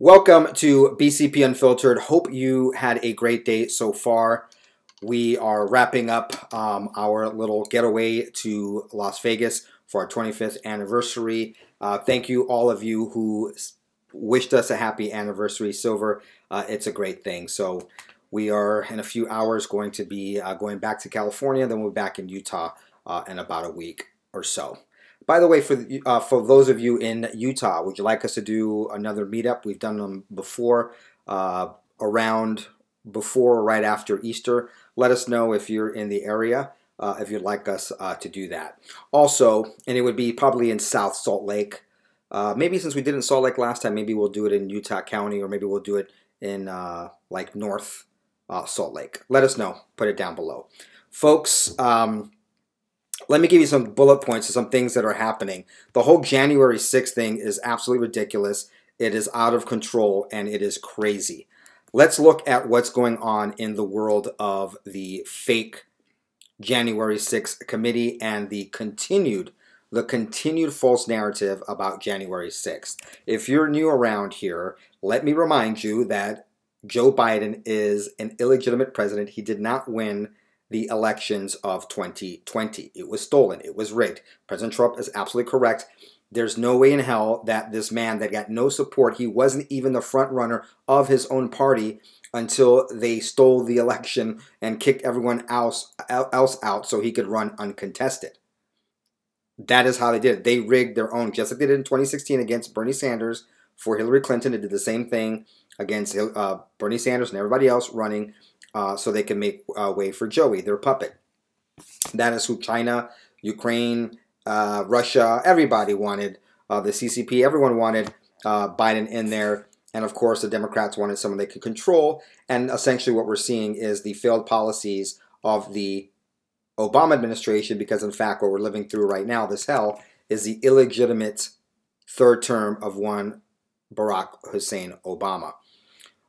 Welcome to BCP Unfiltered. Hope you had a great day so far. We are wrapping up our little getaway to Las Vegas for our 25th anniversary. Thank you, all of you who wished us a happy anniversary, Silver. It's a great thing. So we are in a few hours going to be going back to California. Then we'll be back in Utah in about a week or so. By the way, for those of you in Utah, would you like us to do another meetup? We've done them before, around before or right after Easter. Let us know if you're in the area, if you'd like us to do that. Also, and it would be probably in South Salt Lake. Maybe since we did it in Salt Lake last time, maybe we'll do it in Utah County, or maybe we'll do it in like North Salt Lake. Let us know. Put it down below. Folks, let me give you some bullet points to some things that are happening. The whole January 6th thing is absolutely ridiculous. It is out of control, and it is crazy. Let's look at what's going on in the world of the fake January 6th committee and the continued false narrative about January 6th. If you're new around here, let me remind you that Joe Biden is an illegitimate president. He did not win the elections of 2020. It was stolen. It was rigged. President Trump is absolutely correct. There's no way in hell that this man that got no support, he wasn't even the front runner of his own party until they stole the election and kicked everyone else out so he could run uncontested. That is how they did it. They rigged their own, just like they did in 2016 against Bernie Sanders for Hillary Clinton. They did the same thing against Bernie Sanders and everybody else running so they can make way for Joey, their puppet. That is who China, Ukraine, Russia, everybody wanted. The CCP, everyone wanted Biden in there. And, of course, the Democrats wanted someone they could control. And essentially what we're seeing is the failed policies of the Obama administration, because in fact what we're living through right now, this hell, is the illegitimate third term of one Barack Hussein Obama.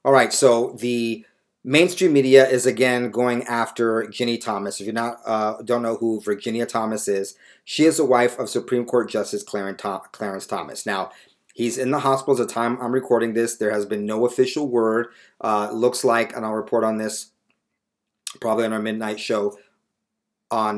All right, so the mainstream media is again going after Ginny Thomas. If you don't know who Virginia Thomas is, she is the wife of Supreme Court Justice Clarence Thomas. Now, he's in the hospital at the time I'm recording this. There has been no official word. Looks like, and I'll report on this probably on our midnight show, on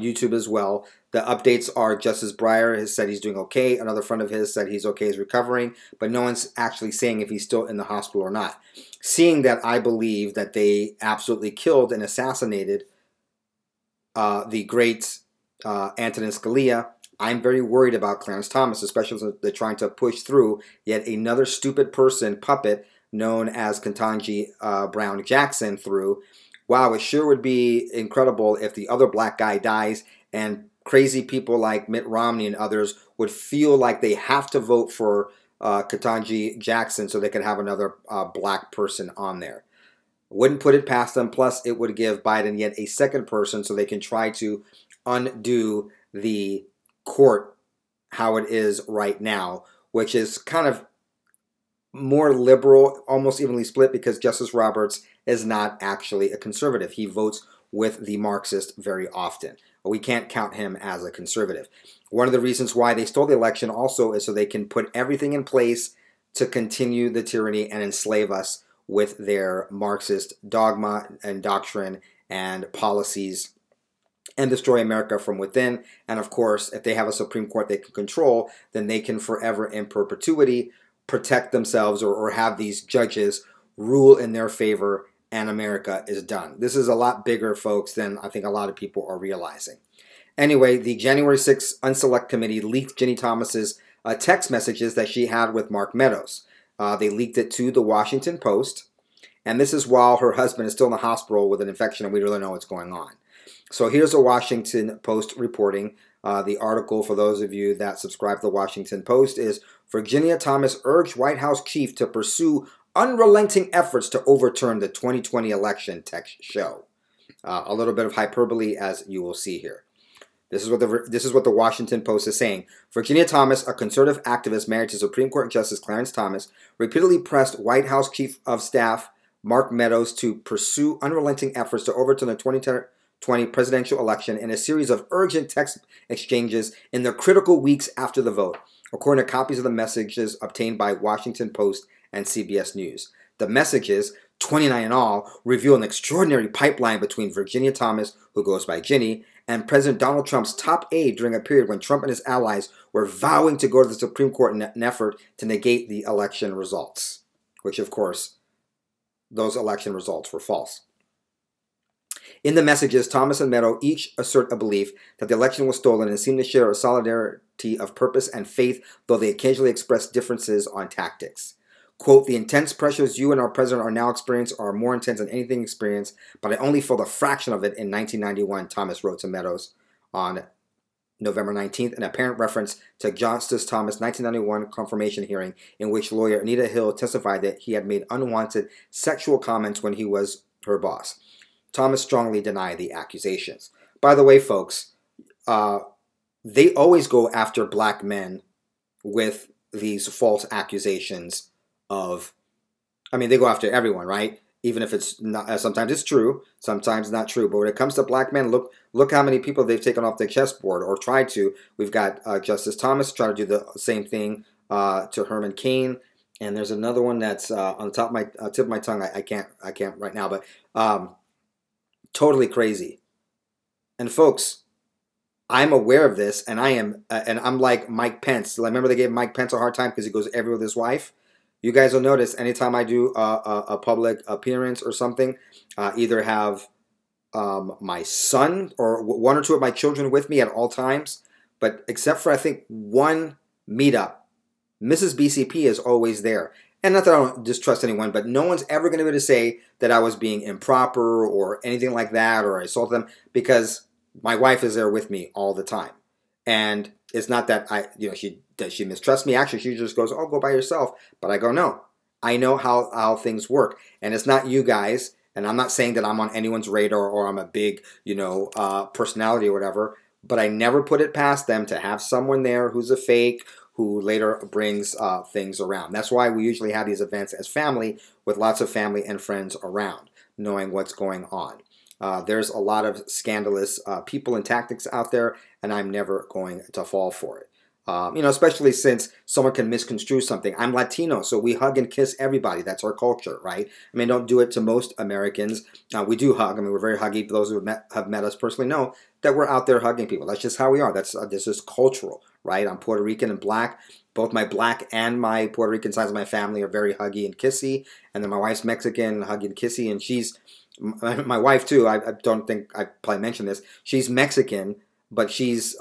YouTube as well. The updates are Justice Breyer has said he's doing okay. Another friend of his said he's okay, he's recovering, but no one's actually saying if he's still in the hospital or not. Seeing that, I believe that they absolutely killed and assassinated the great Antonin Scalia. I'm very worried about Clarence Thomas, especially since they're trying to push through yet another stupid person puppet known as Ketanji Brown Jackson through. Wow, it sure would be incredible if the other black guy dies and crazy people like Mitt Romney and others would feel like they have to vote for Ketanji Jackson so they could have another black person on there. Wouldn't put it past them. Plus, it would give Biden yet a second person so they can try to undo the court how it is right now, which is kind of more liberal, almost evenly split, because Justice Roberts is not actually a conservative. He votes with the Marxist very often. We can't count him as a conservative. One of the reasons why they stole the election also is so they can put everything in place to continue the tyranny and enslave us with their Marxist dogma and doctrine and policies and destroy America from within. And of course, if they have a Supreme Court they can control, then they can forever in perpetuity protect themselves or have these judges rule in their favor, and America is done. This is a lot bigger, folks, than I think a lot of people are realizing. Anyway, the January 6th Unselect Committee leaked Ginny Thomas's text messages that she had with Mark Meadows. They leaked it to the Washington Post, and this is while her husband is still in the hospital with an infection and we don't really know what's going on. So here's a Washington Post reporting. The article, for those of you that subscribe to the Washington Post, is Virginia Thomas urged White House chief to pursue unrelenting efforts to overturn the 2020 election, text show. A little bit of hyperbole, as you will see here. This is what the Washington Post is saying. Virginia Thomas, a conservative activist married to Supreme Court Justice Clarence Thomas, repeatedly pressed White House Chief of Staff Mark Meadows to pursue unrelenting efforts to overturn the 2020 presidential election in a series of urgent text exchanges in the critical weeks after the vote. according to copies of the messages obtained by Washington Post and CBS News. The messages, 29 in all, reveal an extraordinary pipeline between Virginia Thomas, who goes by Ginny, and President Donald Trump's top aide during a period when Trump and his allies were vowing to go to the Supreme Court in an effort to negate the election results, which, of course, those election results were false. In the messages, Thomas and Meadows each assert a belief that the election was stolen and seem to share a solidarity of purpose and faith, though they occasionally express differences on tactics. Quote, "The intense pressures you and our president are now experiencing are more intense than anything experienced, but I only felt a fraction of it in 1991, Thomas wrote to Meadows on November 19th, an apparent reference to Justice Thomas' 1991 confirmation hearing in which lawyer Anita Hill testified that he had made unwanted sexual comments when he was her boss. Thomas strongly denied the accusations." By the way, folks, they always go after black men with these false accusations of, I mean, they go after everyone, right? Even if it's not, sometimes it's true, sometimes not true. But when it comes to black men, look how many people they've taken off the chessboard or tried to. We've got Justice Thomas trying to do the same thing to Herman Cain, and there's another one that's on the top of my tip of my tongue. I can't right now, but totally crazy. And folks, I'm aware of this, and I'm like Mike Pence. Remember they gave Mike Pence a hard time because he goes everywhere with his wife. You guys will notice anytime I do a public appearance or something, either have my son or one or two of my children with me at all times. But except for, I think, one meetup, Mrs. BCP is always there. And not that I don't distrust anyone, but no one's ever going to be able to say that I was being improper or anything like that or I assaulted them because my wife is there with me all the time. And it's not that she mistrusts me. Actually, she just goes, "Oh, go by yourself." But I go, "No, I know how things work." And it's not you guys. And I'm not saying that I'm on anyone's radar or I'm a big, personality or whatever. But I never put it past them to have someone there who's a fake, who later brings things around. That's why we usually have these events as family with lots of family and friends around, knowing what's going on. There's a lot of scandalous people and tactics out there, and I'm never going to fall for it. Especially since someone can misconstrue something. I'm Latino, so we hug and kiss everybody. That's our culture, right? I mean, don't do it to most Americans. We do hug. I mean, we're very huggy. Those who have met us personally know that we're out there hugging people. That's just how we are. This is cultural, right? I'm Puerto Rican and black. Both my black and my Puerto Rican sides of my family are very huggy and kissy. And then my wife's Mexican, huggy and kissy. And she's, my wife too, I don't think I probably mentioned this, she's Mexican, but she's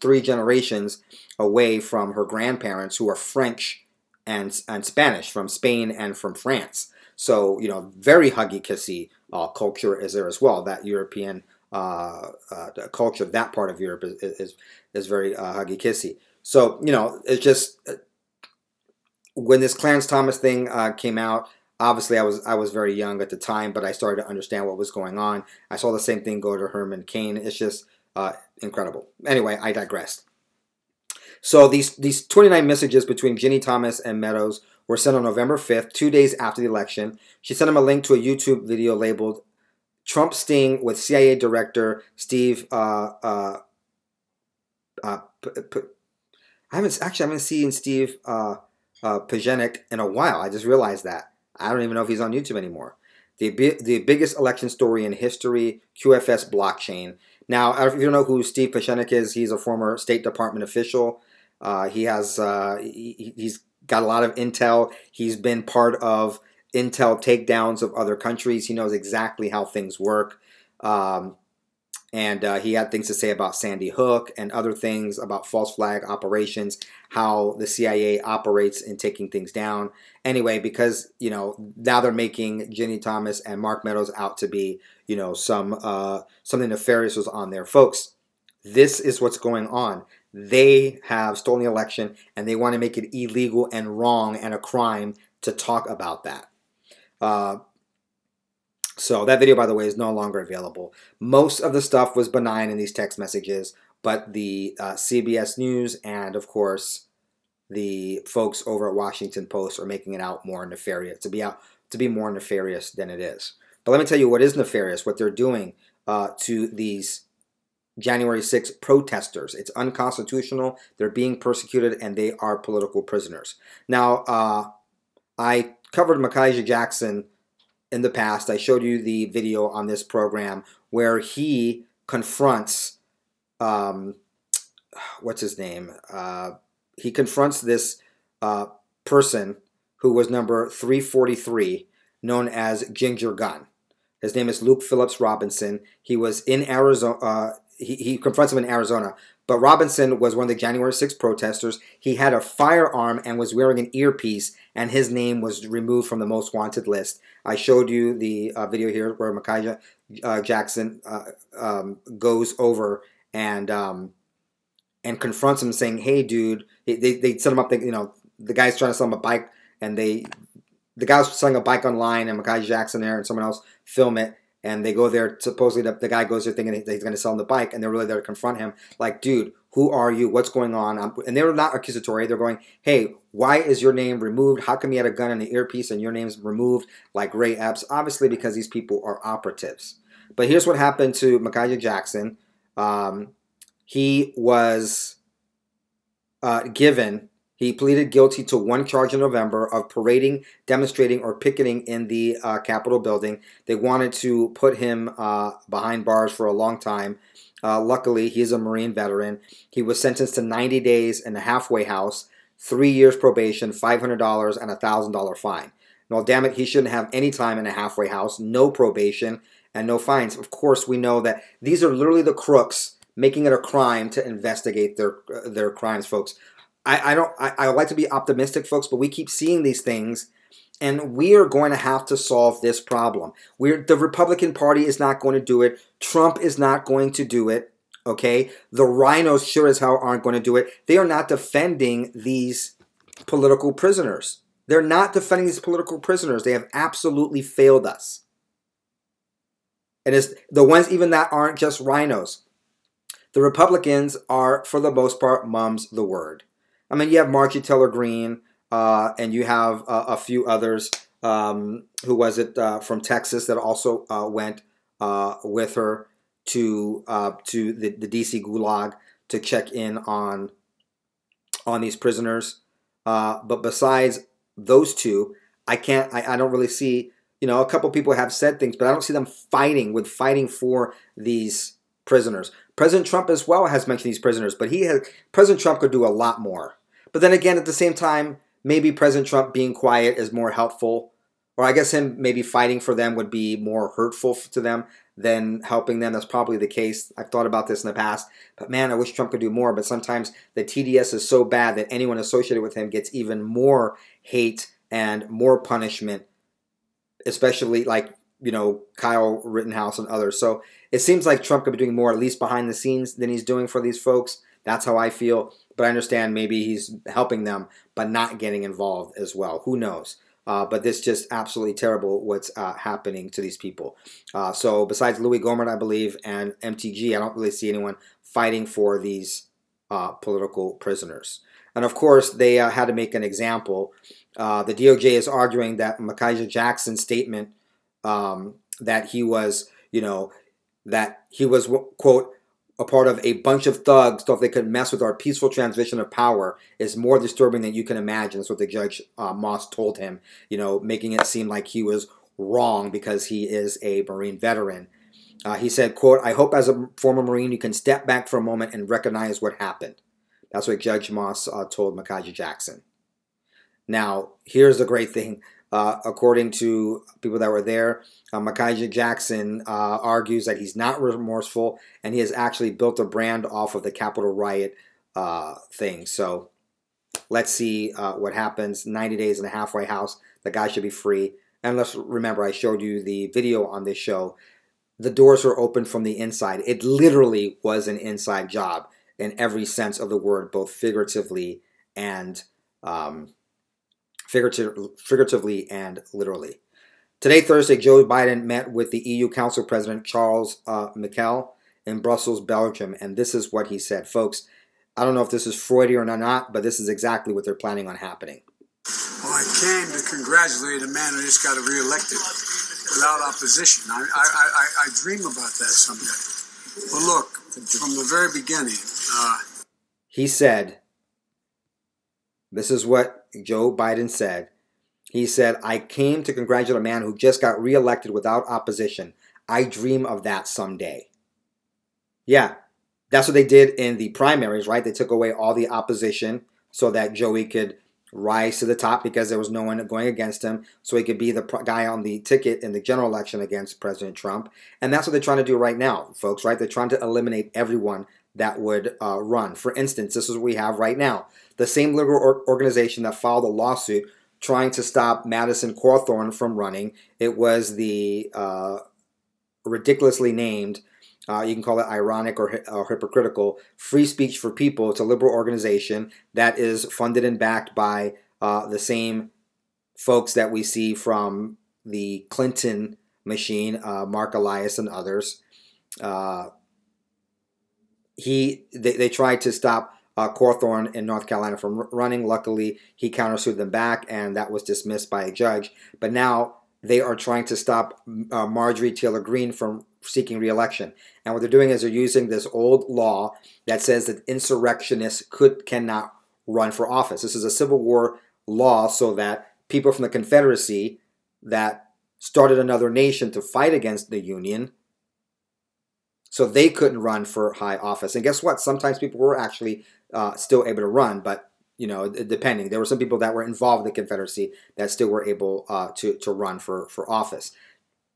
three generations away from her grandparents, who are French and Spanish, from Spain and from France. So, very huggy kissy culture is there as well. That European culture, that part of Europe is very huggy kissy. So, it's just when this Clarence Thomas thing came out. Obviously, I was very young at the time, but I started to understand what was going on. I saw the same thing go to Herman Cain. It's just incredible. Anyway, I digressed. So these 29 messages between Ginny Thomas and Meadows were sent on November 5th, 2 days after the election. She sent him a link to a YouTube video labeled "Trump Sting with CIA Director Steve." I haven't seen Steve Pieczenik in a while. I just realized that. I don't even know if he's on YouTube anymore. The biggest election story in history, QFS blockchain. Now, if you don't know who Steve Pieczenik is, he's a former State Department official. He's got a lot of intel. He's been part of intel takedowns of other countries. He knows exactly how things work. And he had things to say about Sandy Hook and other things about false flag operations, how the CIA operates in taking things down. Anyway, because, now they're making Ginny Thomas and Mark Meadows out to be, something nefarious was on there. Folks, this is what's going on. They have stolen the election, and they want to make it illegal and wrong and a crime to talk about that. So that video, by the way, is no longer available. Most of the stuff was benign in these text messages, but the CBS News and, of course, the folks over at Washington Post are making it out more nefarious, to be more nefarious than it is. But let me tell you what is nefarious, what they're doing to these January 6th protesters. It's unconstitutional. They're being persecuted, and they are political prisoners. Now, I covered Makaiah Jackson in the past. I showed you the video on this program where he confronts, he confronts this person who was number 343, known as Ginger Gun. His name is Luke Phillips Robinson. He was in Arizona. He confronts him in Arizona. But Robinson was one of the January 6th protesters. He had a firearm and was wearing an earpiece, and his name was removed from the most wanted list. I showed you the video here where Makaiah Jackson goes over and confronts him, saying, "Hey, dude," they set him up. You know, the guy's trying to sell him a bike, and the guy was selling a bike online, and Makaiah Jackson there, and someone else film it. And they go there, supposedly the guy goes there thinking that he's going to sell him the bike, and they're really there to confront him. Like, dude, who are you? What's going on? And they're not accusatory. They're going, hey, why is your name removed? How come you had a gun and an earpiece and your name's removed? Like Ray Epps, obviously because these people are operatives. But here's what happened to Makaiah Jackson. He was given... He pleaded guilty to one charge in November of parading, demonstrating, or picketing in the Capitol building. They wanted to put him behind bars for a long time. Luckily, he is a Marine veteran. He was sentenced to 90 days in a halfway house, 3 years probation, $500, and a $1,000 fine. Well, damn it, he shouldn't have any time in a halfway house, no probation, and no fines. Of course, we know that these are literally the crooks making it a crime to investigate their crimes, folks. I like to be optimistic, folks, but we keep seeing these things, and we are going to have to solve this problem. The Republican Party is not going to do it. Trump is not going to do it, okay? The rhinos sure as hell aren't going to do it. They are not defending these political prisoners. They're not defending these political prisoners. They have absolutely failed us. And it's the ones even that aren't just rhinos. The Republicans are, for the most part, mum's the word. I mean, you have Marjorie Taylor Greene, and you have a few others. From Texas that also went with her to the DC Gulag to check in on these prisoners. But besides those two, I don't really see. You know, a couple people have said things, but I don't see them fighting for these prisoners. President Trump as well has mentioned these prisoners, but President Trump could do a lot more. But then again, at the same time, maybe President Trump being quiet is more helpful, or I guess him maybe fighting for them would be more hurtful to them than helping them. That's probably the case. I've thought about this in the past, but man, I wish Trump could do more. But sometimes the TDS is so bad that anyone associated with him gets even more hate and more punishment, especially like, you know, Kyle Rittenhouse and others. So it seems like Trump could be doing more, at least behind the scenes, than he's doing for these folks. That's how I feel. But I understand maybe he's helping them, but not getting involved as well. Who knows? But this just absolutely terrible what's happening to these people. So besides Louis Gohmert, I believe, and MTG, I don't really see anyone fighting for these political prisoners. And of course, they had to make an example. The DOJ is arguing that Makaiah Jackson's statement that he was, you know, that he was, quote, a part of a bunch of thugs, so if they could mess with our peaceful transition of power, is more disturbing than you can imagine. That's what the Judge Moss told him, you know, making it seem like he was wrong because he is a Marine veteran. He said, quote, "I hope as a former Marine you can step back for a moment and recognize what happened." That's what Judge Moss told Makaiah Jackson. Now, here's the great thing. According to people that were there, Makaiah Jackson argues that he's not remorseful, and he has actually built a brand off of the Capitol riot thing. So let's see what happens. 90 days in a halfway house. The guy should be free. And let's remember, I showed you the video on this show. The doors were open from the inside. It literally was an inside job in every sense of the word, both figuratively and figuratively and literally. Today, Thursday, Joe Biden met with the EU Council President Charles Michel in Brussels, Belgium, and this is what he said. Folks, I don't know if this is Freudian or not, but this is exactly what they're planning on happening. Well, I came to congratulate a man who just got reelected without opposition. I dream about that someday. Well, look, from the very beginning. He said, this is what Joe Biden said. He said, I came to congratulate a man who just got reelected without opposition. I dream of that someday. Yeah, that's what they did in the primaries, right? They took away all the opposition so that Joey could rise to the top because there was no one going against him, so he could be the guy on the ticket in the general election against President Trump. And that's what they're trying to do right now, folks, right? They're trying to eliminate everyone that would run. For instance, this is what we have right now. The same liberal organization that filed a lawsuit trying to stop Madison Cawthorn from running. It was the ridiculously named, you can call it ironic or hypocritical, Free Speech for People. It's a liberal organization that is funded and backed by the same folks that we see from the Clinton machine, Mark Elias and others. They tried to stop Cawthorn in North Carolina from running. Luckily, he countersued them back, and that was dismissed by a judge. But now they are trying to stop Marjorie Taylor Greene from seeking re-election. And what they're doing is they're using this old law that says that insurrectionists cannot run for office. This is a Civil War law so that people from the Confederacy that started another nation to fight against the Union, so they couldn't run for high office. And guess what? Sometimes people were actually still able to run, but, you know, depending. There were some people that were involved in the Confederacy that still were able to run for office.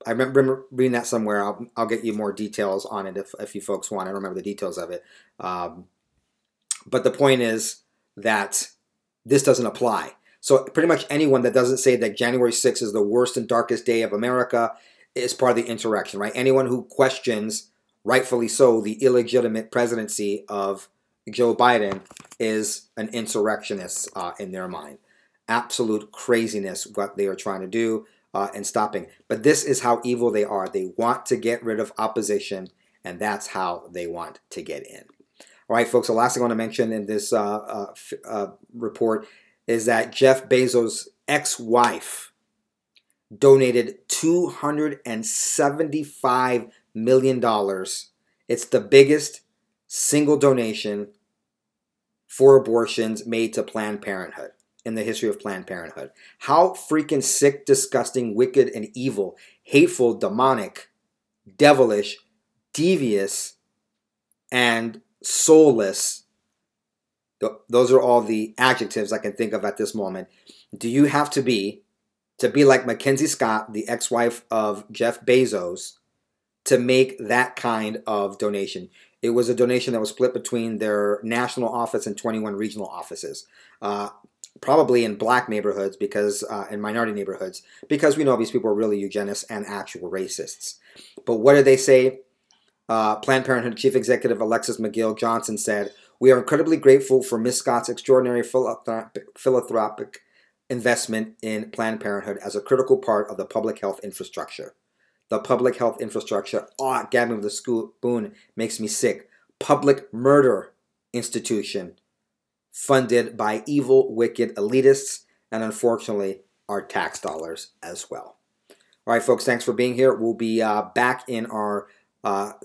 I remember reading that somewhere. I'll get you more details on it if you folks want. I don't remember the details of it. But the point is that this doesn't apply. So pretty much anyone that doesn't say that January 6th is the worst and darkest day of America is part of the insurrection, right? Anyone who questions, rightfully so, the illegitimate presidency of Joe Biden is an insurrectionist in their mind. Absolute craziness what they are trying to do and stopping. But this is how evil they are. They want to get rid of opposition, and that's how they want to get in. All right, folks, the last thing I want to mention in this report is that Jeff Bezos' ex-wife donated $275 million. It's the biggest single donation for abortions made to Planned Parenthood in the history of Planned Parenthood. How freaking sick, disgusting, wicked, and evil, hateful, demonic, devilish, devious, and soulless. Those are all the adjectives I can think of at this moment. Do you have to be like Mackenzie Scott, the ex-wife of Jeff Bezos, to make that kind of donation? It was a donation that was split between their national office and 21 regional offices, probably in black neighborhoods because in minority neighborhoods, because we know these people are really eugenists and actual racists. But what did they say? Planned Parenthood Chief Executive Alexis McGill Johnson said, "We are incredibly grateful for Ms. Scott's extraordinary philanthropic investment in Planned Parenthood as a critical part of the public health infrastructure." The public health infrastructure, gab me with a spoon, makes me sick. Public murder institution funded by evil, wicked elitists, and unfortunately, our tax dollars as well. All right, folks, thanks for being here. We'll be back in our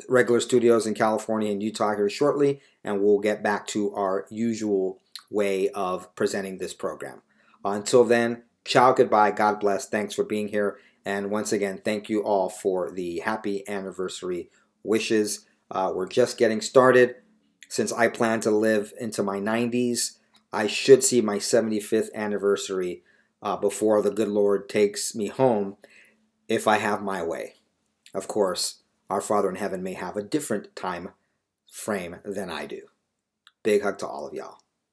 regular studios in California and Utah here shortly, and we'll get back to our usual way of presenting this program. Until then, ciao, goodbye, God bless, thanks for being here. And once again, thank you all for the happy anniversary wishes. We're just getting started. Since I plan to live into my 90s, I should see my 75th anniversary before the good Lord takes me home, if I have my way. Of course, our Father in Heaven may have a different time frame than I do. Big hug to all of y'all.